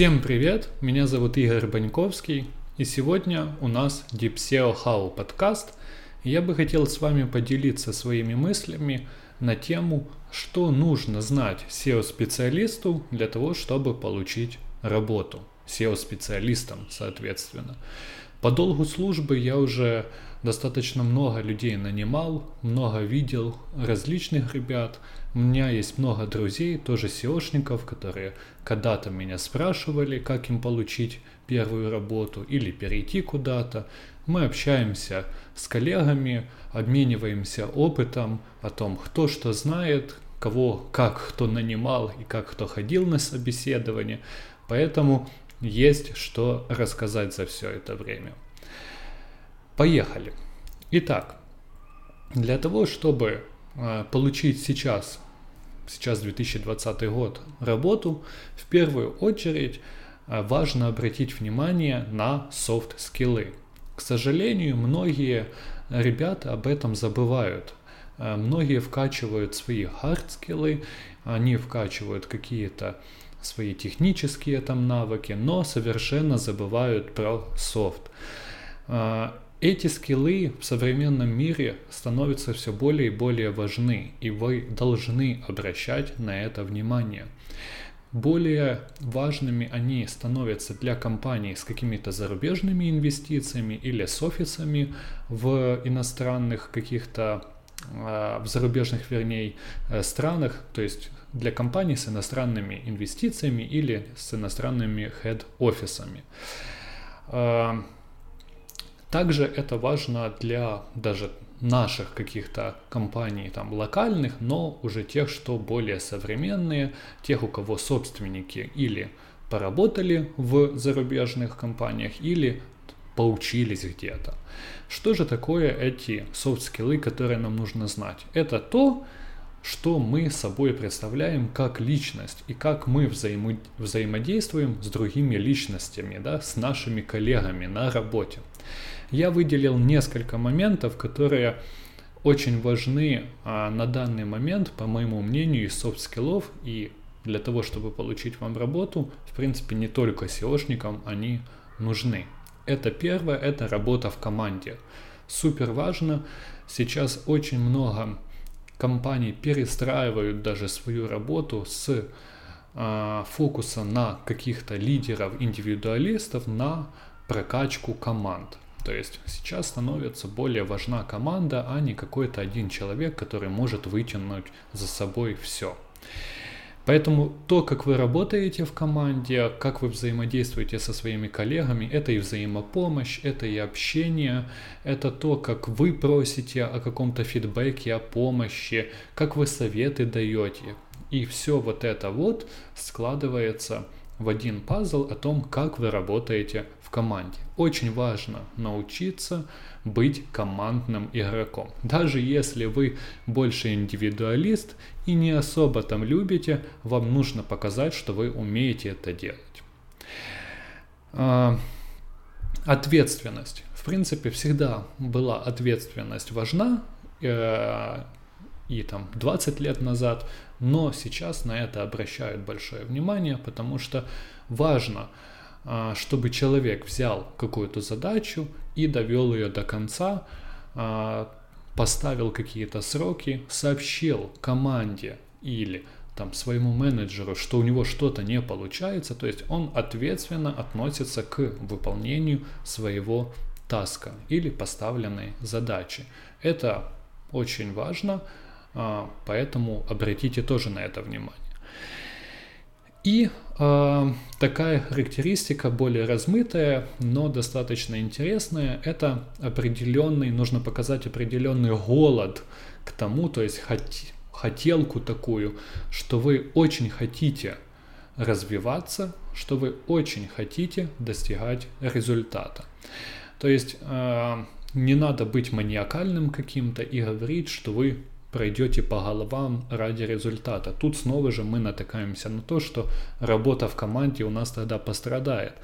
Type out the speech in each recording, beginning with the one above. Всем привет, меня зовут Игорь Баньковский, и сегодня у нас Deep SEO How Podcast. Я бы хотел с вами поделиться своими мыслями на тему, что нужно знать SEO-специалисту для того, чтобы получить работу. SEO-специалистом, соответственно. По долгу службы я уже достаточно много людей нанимал, много видел различных ребят. У меня есть много друзей, тоже SEOшников, которые когда-то меня спрашивали, как им получить первую работу или перейти куда-то. Мы общаемся с коллегами, обмениваемся опытом о том, кто что знает, кого, как кто нанимал и как кто ходил на собеседование. Поэтому есть что рассказать за все это время. Поехали. Итак, для того, чтобы получить сейчас 2020 год, работу, в первую очередь важно обратить внимание на софт-скиллы. К сожалению, многие ребята об этом забывают. Многие вкачивают свои хард-скиллы, они вкачивают какие-то свои технические там навыки, но совершенно забывают про софт. Эти скиллы в современном мире становятся все более и более важны, и вы должны обращать на это внимание. Более важными они становятся для компаний с какими-то зарубежными инвестициями или с офисами в иностранных каких-то, в зарубежных, вернее, странах, то есть для компаний с иностранными инвестициями или с иностранными хед-офисами. Также это важно для даже наших каких-то компаний там локальных, но уже тех, что более современные, тех, у кого собственники или поработали в зарубежных компаниях, или поучились где-то. Что же такое эти софт-скиллы, которые нам нужно знать? Это то, что мы собой представляем как личность и как мы взаимодействуем с другими личностями, да, с нашими коллегами на работе. Я выделил несколько моментов, которые очень важны на данный момент, по моему мнению, из софт-скиллов, и для того, чтобы получить вам работу, в принципе, не только SEOшникам они нужны. Это первое, это работа в команде. Супер важно, сейчас очень много компании перестраивают даже свою работу с фокуса на каких-то лидеров, индивидуалистов, на прокачку команд. То есть сейчас становится более важна команда, а не какой-то один человек, который может вытянуть за собой все. Поэтому то, как вы работаете в команде, как вы взаимодействуете со своими коллегами, это и взаимопомощь, это и общение, это то, как вы просите о каком-то фидбэке, о помощи, как вы советы даете. И все вот это вот складывается в один пазл о том, как вы работаете в команде. Очень важно научиться быть командным игроком. Даже если вы больше индивидуалист и не особо там любите, вам нужно показать, что вы умеете это делать. Ответственность. В принципе, всегда была ответственность важна, и там 20 лет назад, но сейчас на это обращают большое внимание, потому что важно, чтобы человек взял какую-то задачу и довел ее до конца, поставил какие-то сроки, сообщил команде или там своему менеджеру, что у него что-то не получается, то есть он ответственно относится к выполнению своего таска или поставленной задачи. Это очень важно, поэтому обратите тоже на это внимание. И такая характеристика, более размытая, но достаточно интересная, это нужно показать определенный голод к тому, то есть хотелку такую, что вы очень хотите развиваться, что вы очень хотите достигать результата. То есть не надо быть маниакальным каким-то и говорить, что вы пройдете по головам ради результата. Тут снова же мы натыкаемся на то, что работа в команде у нас тогда пострадает.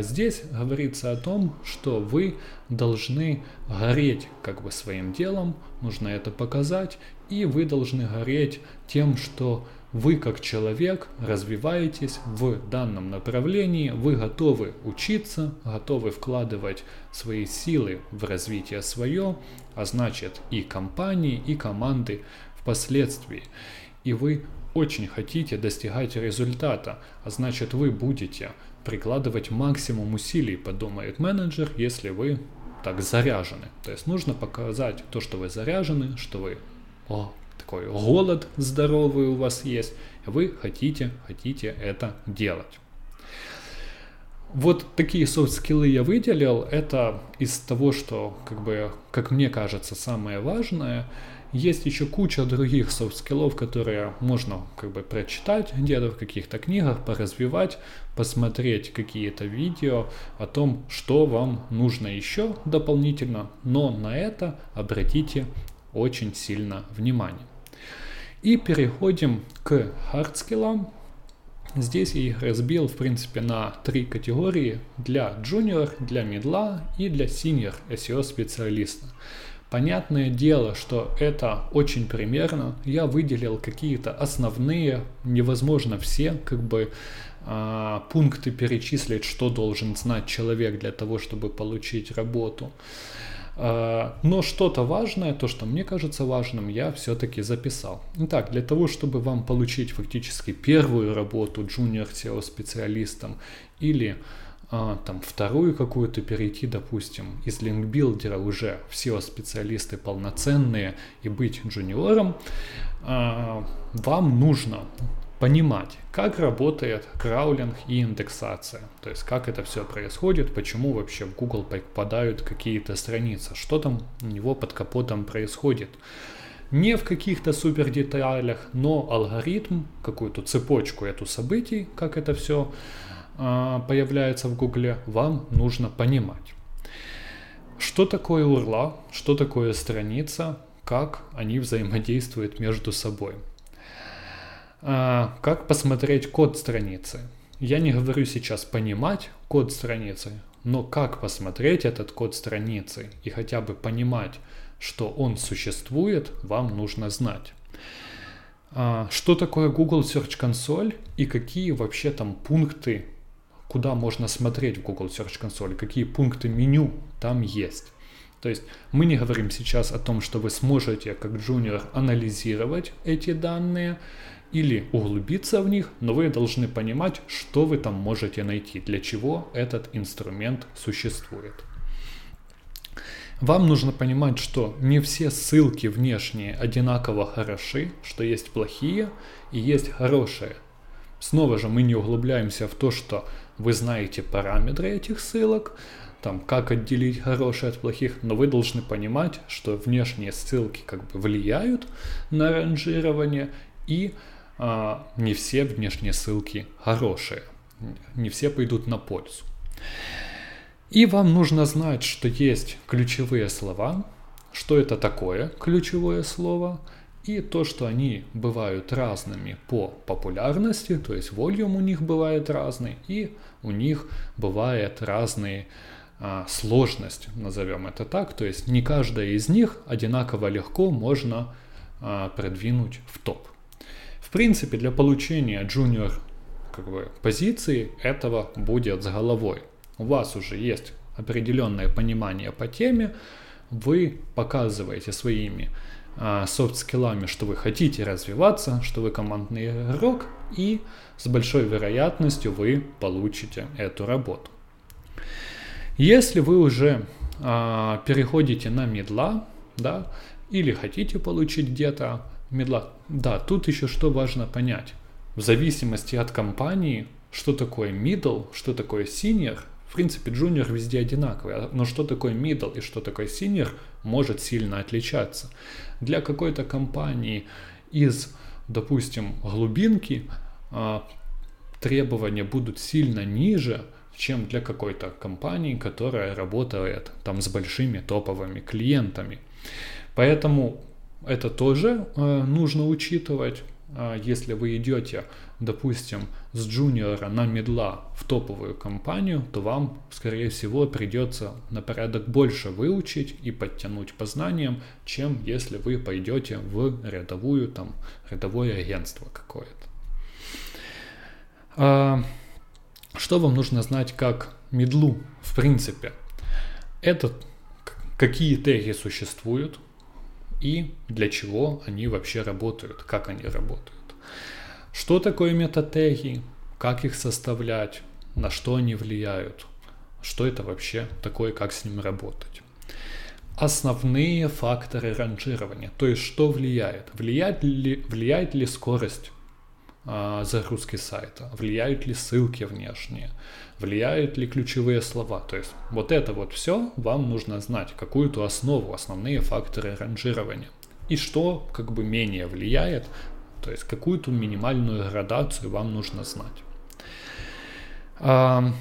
Здесь говорится о том, что вы должны гореть как бы своим делом, нужно это показать, и вы должны гореть тем, что вы как человек развиваетесь в данном направлении, вы готовы учиться, готовы вкладывать свои силы в развитие свое, а значит и компании, и команды впоследствии. И вы очень хотите достигать результата, а значит вы будете прикладывать максимум усилий, подумает менеджер, если вы так заряжены. То есть нужно показать то, что вы заряжены, что вы... такой голод здоровый у вас есть, вы хотите это делать. Вот такие софт-скиллы я выделил. Это из того, что, как мне кажется, самое важное. Есть еще куча других софт-скиллов, которые можно прочитать где-то в каких-то книгах, поразвивать, посмотреть какие-то видео о том, что вам нужно еще дополнительно, но на это обратите очень сильно внимание. И переходим к хардскиллам. Здесь я их разбил, в принципе, на три категории: для junior, для мидла и для senior SEO-специалиста. Понятное дело, что это очень примерно. Я выделил какие-то основные, невозможно все, пункты перечислить, что должен знать человек для того, чтобы получить работу. Но что-то важное, то, что мне кажется важным, я все-таки записал. Итак, для того, чтобы вам получить фактически первую работу junior SEO-специалистом или вторую какую-то, перейти, допустим, из линкбилдера уже в SEO-специалисты полноценные и быть джуниором, вам нужно понимать, как работает краулинг и индексация, то есть как это все происходит, почему вообще в Google попадают какие-то страницы, что там у него под капотом происходит. Не в каких-то супер деталях, но алгоритм, какую-то цепочку эту событий, как это все появляется в Google, вам нужно понимать. Что такое URL, что такое страница, как они взаимодействуют между собой. Как посмотреть код страницы? Я не говорю сейчас понимать код страницы, но как посмотреть этот код страницы и хотя бы понимать, что он существует, вам нужно знать. Что такое Google Search Console и какие вообще там пункты, куда можно смотреть в Google Search Console, какие пункты меню там есть. То есть мы не говорим сейчас о том, что вы сможете как джуниор анализировать эти данные или углубиться в них, но вы должны понимать, что вы там можете найти, для чего этот инструмент существует. Вам нужно понимать, что не все ссылки внешние одинаково хороши, что есть плохие и есть хорошие. Снова же мы не углубляемся в то, что вы знаете параметры этих ссылок, как отделить хорошие от плохих, но вы должны понимать, что внешние ссылки влияют на ранжирование, и не все внешние ссылки хорошие, не все пойдут на пользу. И вам нужно знать, что есть ключевые слова, что это такое ключевое слово, и то, что они бывают разными по популярности, то есть volume у них бывает разный, и у них бывает разные сложность, назовем это так, то есть не каждая из них одинаково легко можно продвинуть в топ. В принципе, для получения junior позиции этого будет с головой. У вас уже есть определенное понимание по теме, вы показываете своими софт-скиллами, что вы хотите развиваться, что вы командный игрок, и с большой вероятностью вы получите эту работу. Если вы уже переходите на мидла, да, или хотите получить где-то мидла, да, тут еще что важно понять. В зависимости от компании, что такое middle, что такое senior, в принципе, junior везде одинаковый, но что такое middle и что такое senior может сильно отличаться. Для какой-то компании из, допустим, глубинки требования будут сильно ниже, чем для какой-то компании, которая работает с большими топовыми клиентами. Поэтому это тоже нужно учитывать. Если вы идете, допустим, с джуниора на мидла в в топовую компанию, то вам, скорее всего, придется на порядок больше выучить и подтянуть по знаниям, чем если вы пойдете в рядовую, там, рядовое агентство какое-то. Что вам нужно знать как мидлу, в принципе? Это какие теги существуют и для чего они вообще работают, как они работают. Что такое метатеги, как их составлять, на что они влияют, что это вообще такое, как с ним работать. Основные факторы ранжирования, то есть что влияет. Влияет ли скорость загрузки сайта, влияют ли ссылки внешние, влияют ли ключевые слова. То есть вот это вот все вам нужно знать, какую-то основу, основные факторы ранжирования. И что как бы менее влияет, то есть какую-то минимальную градацию вам нужно знать. Вам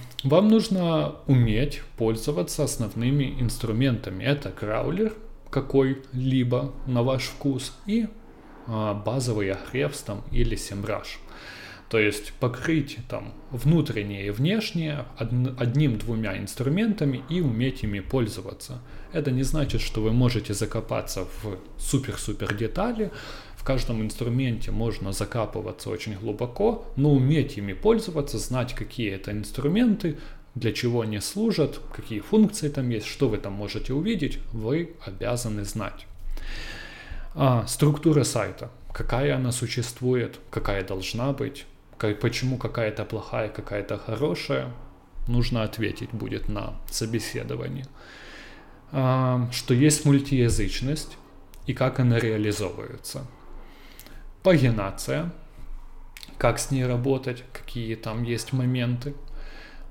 нужно уметь пользоваться основными инструментами. Это краулер какой-либо на ваш вкус и базовый Ahrefs там или SEMrush. То есть покрыть там внутреннее и внешнее одним-двумя инструментами и уметь ими пользоваться. Это не значит, что вы можете закопаться в супер-супер детали. В каждом инструменте можно закапываться очень глубоко, но уметь ими пользоваться, знать, какие это инструменты, для чего они служат, какие функции там есть, что вы там можете увидеть, вы обязаны знать. Структура сайта, какая она существует, какая должна быть, почему какая-то плохая, какая-то хорошая, нужно ответить будет на собеседовании. Что есть мультиязычность и как она реализовывается. Пагинация, как с ней работать, какие там есть моменты.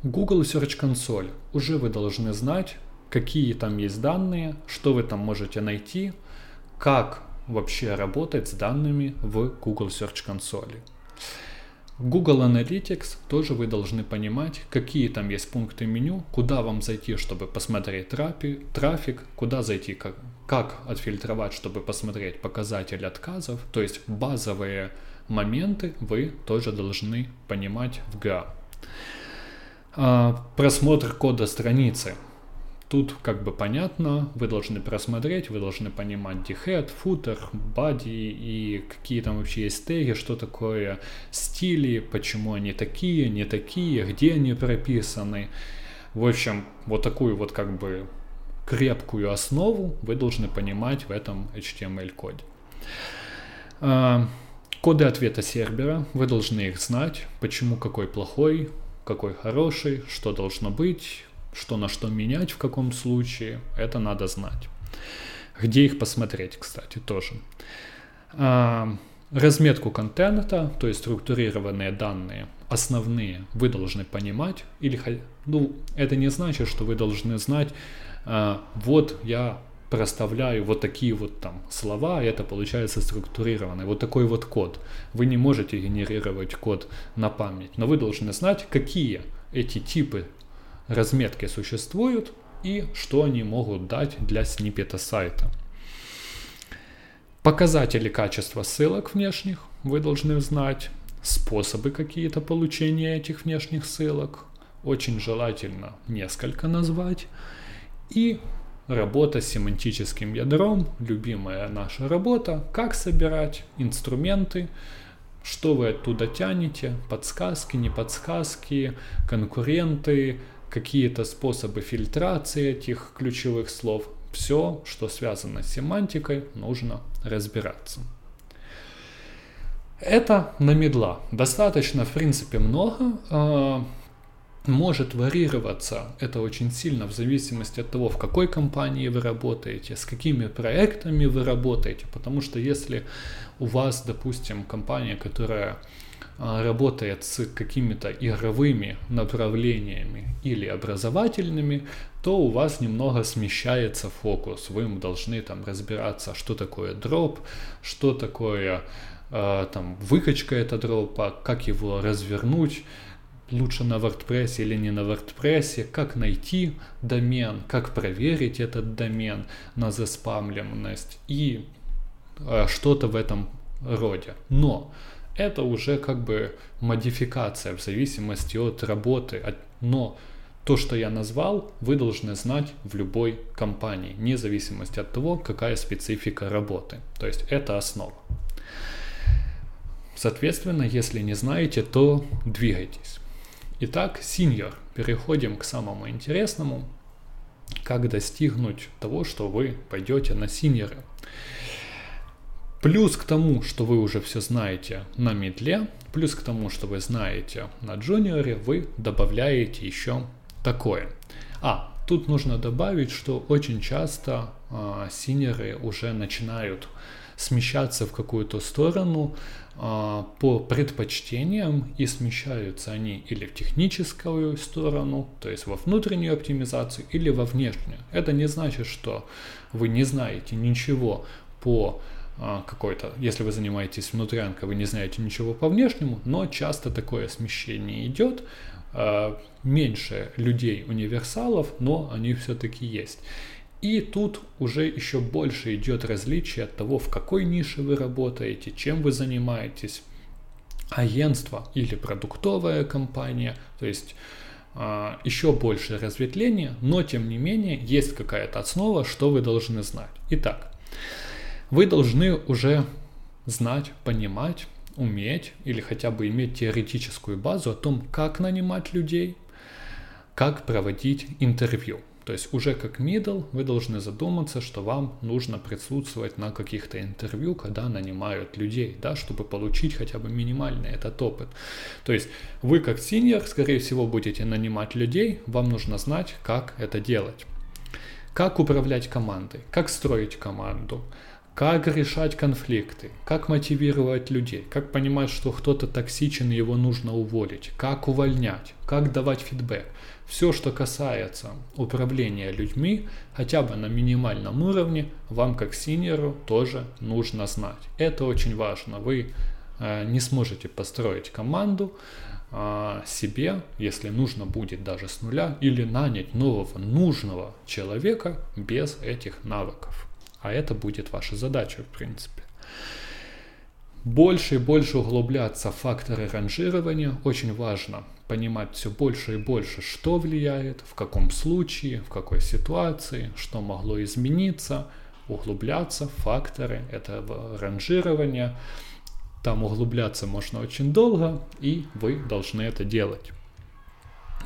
Google Search Console, уже вы должны знать, какие там есть данные, что вы там можете найти, как вообще работать с данными в Google Search Console. Google Analytics тоже вы должны понимать, какие там есть пункты меню, куда вам зайти, чтобы посмотреть трафик, куда зайти, как отфильтровать, чтобы посмотреть показатель отказов. То есть базовые моменты вы тоже должны понимать в ГА. Просмотр кода страницы. Тут как бы понятно, вы должны просмотреть, вы должны понимать head, footer, body и какие там вообще есть теги, что такое стили, почему они такие, не такие, где они прописаны. В общем, вот такую вот как бы крепкую основу вы должны понимать в этом HTML-коде. Коды ответа сервера, вы должны их знать, почему какой плохой, какой хороший, что должно быть, что на что менять, в каком случае, это надо знать. Где их посмотреть, кстати, тоже. Разметку контента, то есть структурированные данные, основные, вы должны понимать. Это не значит, что вы должны знать, вот я проставляю вот такие вот там слова, это получается структурированный, вот такой вот код. Вы не можете генерировать код на память, но вы должны знать, какие эти типы разметки существуют и что они могут дать для сниппета сайта. Показатели качества ссылок внешних вы должны знать, способы какие-то получения этих внешних ссылок, очень желательно несколько назвать, и работа с семантическим ядром, любимая наша работа, как собирать инструменты, что вы оттуда тянете, подсказки, не подсказки, конкуренты, какие-то способы фильтрации этих ключевых слов. Все, что связано с семантикой, нужно разбираться. Это на мидла. Достаточно, в принципе, много. Может варьироваться это очень сильно в зависимости от того, в какой компании вы работаете, с какими проектами вы работаете. Потому что если у вас, допустим, компания, которая работает с какими-то игровыми направлениями или образовательными, то у вас немного смещается фокус. Вы должны там разбираться, что такое дроп, что такое там выкачка этого дропа, как его развернуть, лучше на WordPress или не на WordPress, как найти домен, как проверить этот домен на заспамленность и что-то в этом роде. Но это уже как бы модификация в зависимости от работы. Но то, что я назвал, вы должны знать в любой компании, вне зависимости от того, какая специфика работы. То есть это основа. Соответственно, если не знаете, то двигайтесь. Итак, senior. Переходим к самому интересному. Как достигнуть того, что вы пойдете на senior. Плюс к тому, что вы уже все знаете на мидле, плюс к тому, что вы знаете на джуниоре, вы добавляете еще такое. Тут нужно добавить, что очень часто синеры уже начинают смещаться в какую-то сторону по предпочтениям, и смещаются они или в техническую сторону, то есть во внутреннюю оптимизацию, или во внешнюю. Это не значит, что вы не знаете ничего по какой-то, если вы занимаетесь внутрянкой, вы не знаете ничего по внешнему, но часто такое смещение идет. Меньше людей универсалов, но они все-таки есть. И тут уже еще больше идет различие от того, в какой нише вы работаете, чем вы занимаетесь. Агентство или продуктовая компания, то есть еще больше разветвления, но тем не менее есть какая-то основа, что вы должны знать. Итак, вы должны уже знать, понимать, уметь или хотя бы иметь теоретическую базу о том, как нанимать людей, как проводить интервью. То есть уже как middle вы должны задуматься, что вам нужно присутствовать на каких-то интервью, когда нанимают людей, да, чтобы получить хотя бы минимальный этот опыт. То есть вы как senior, скорее всего, будете нанимать людей, вам нужно знать, как это делать. Как управлять командой, как строить команду, как решать конфликты, как мотивировать людей, как понимать, что кто-то токсичен и его нужно уволить, как увольнять, как давать фидбэк. Все, что касается управления людьми, хотя бы на минимальном уровне, вам как синьору тоже нужно знать. Это очень важно. Вы не сможете построить команду себе, если нужно будет даже с нуля, или нанять нового нужного человека без этих навыков. А это будет ваша задача, в принципе. Больше и больше углубляться в факторы ранжирования. Очень важно понимать все больше и больше, что влияет, в каком случае, в какой ситуации, что могло измениться. Углубляться в факторы этого ранжирования. Там углубляться можно очень долго, и вы должны это делать.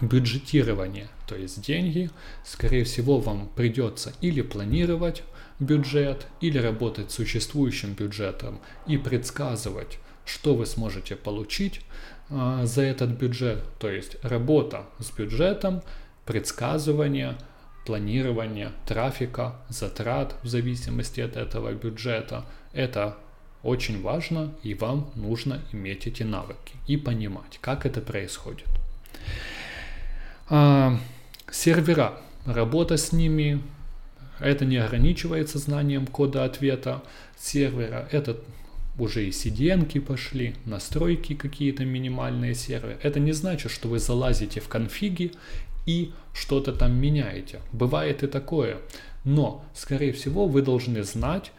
Бюджетирование, то есть деньги. Скорее всего, вам придется или планировать бюджет, или работать с существующим бюджетом и предсказывать, что вы сможете получить за этот бюджет. То есть работа с бюджетом, предсказывание, планирование трафика, затрат в зависимости от этого бюджета. Это очень важно, и вам нужно иметь эти навыки и понимать, как это происходит. Сервера, работа с ними. Это не ограничивается знанием кода ответа сервера, это уже и CDN-ки пошли, настройки какие-то минимальные сервера. Это не значит, что вы залазите в конфиги и что-то там меняете. Бывает и такое, но, скорее всего, вы должны знать,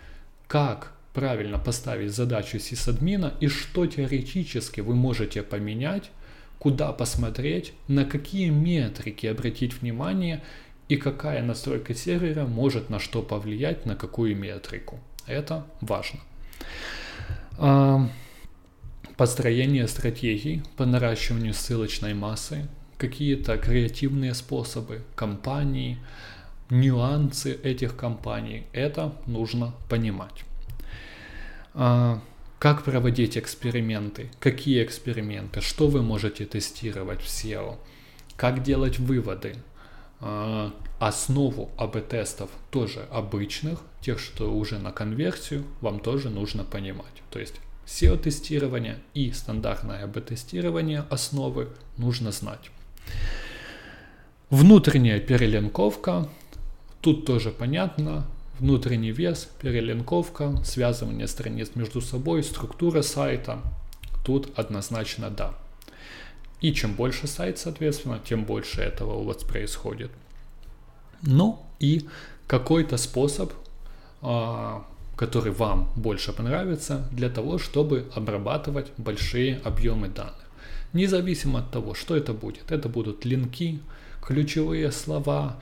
как правильно поставить задачу сисадмина и что теоретически вы можете поменять, куда посмотреть, на какие метрики обратить внимание, и какая настройка сервера может на что повлиять, на какую метрику. Это важно. Построение стратегий по наращиванию ссылочной массы, какие-то креативные способы, компании, нюансы этих компаний. Это нужно понимать. Как проводить эксперименты, какие эксперименты, что вы можете тестировать в SEO, как делать выводы. Основу АБ-тестов, тоже обычных, тех, что уже на конверсию, вам тоже нужно понимать. То есть SEO-тестирование и стандартное АБ-тестирование основы нужно знать. Внутренняя перелинковка, тут тоже понятно. Внутренний вес, перелинковка, связывание страниц между собой, структура сайта, тут однозначно да. И чем больше сайт, соответственно, тем больше этого у вас происходит. Ну и какой-то способ который вам больше понравится, для того, чтобы обрабатывать большие объемы данных. Независимо от того, что это будет. Это будут линки, ключевые слова,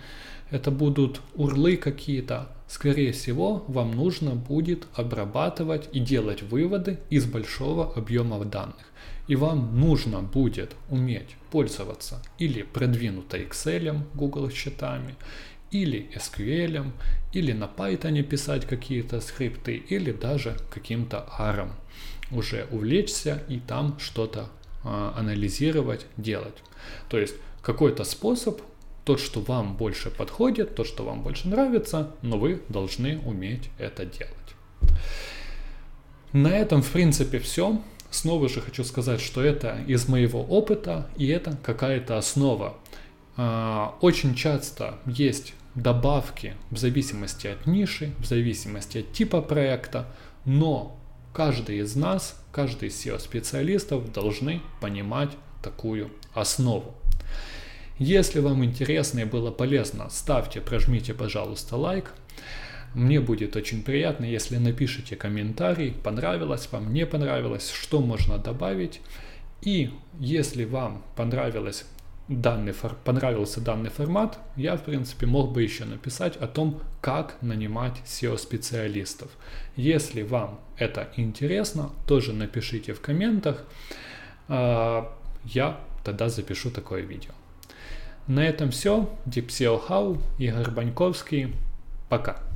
это будут урлы какие-то. Скорее всего, вам нужно будет обрабатывать и делать выводы из большого объема данных. И вам нужно будет уметь пользоваться или продвинуто Excel, Google счетами, или SQL, или на Python писать какие-то скрипты, или даже каким-то R. Уже увлечься и там что-то анализировать, делать. То есть какой-то способ, тот, что вам больше подходит, то, что вам больше нравится, но вы должны уметь это делать. На этом, в принципе, все. Снова же хочу сказать, что это из моего опыта, и это какая-то основа. Очень часто есть добавки в зависимости от ниши, в зависимости от типа проекта, но каждый из нас, каждый из SEO-специалистов должны понимать такую основу. Если вам интересно и было полезно, ставьте, прожмите, пожалуйста, лайк. Мне будет очень приятно, если напишите комментарий, понравилось вам, не понравилось, что можно добавить. И если вам понравился данный формат, я, в принципе, мог бы еще написать о том, как нанимать SEO-специалистов. Если вам это интересно, тоже напишите в комментах, я тогда запишу такое видео. На этом все. Deep SEO How, Игорь Баньковский. Пока.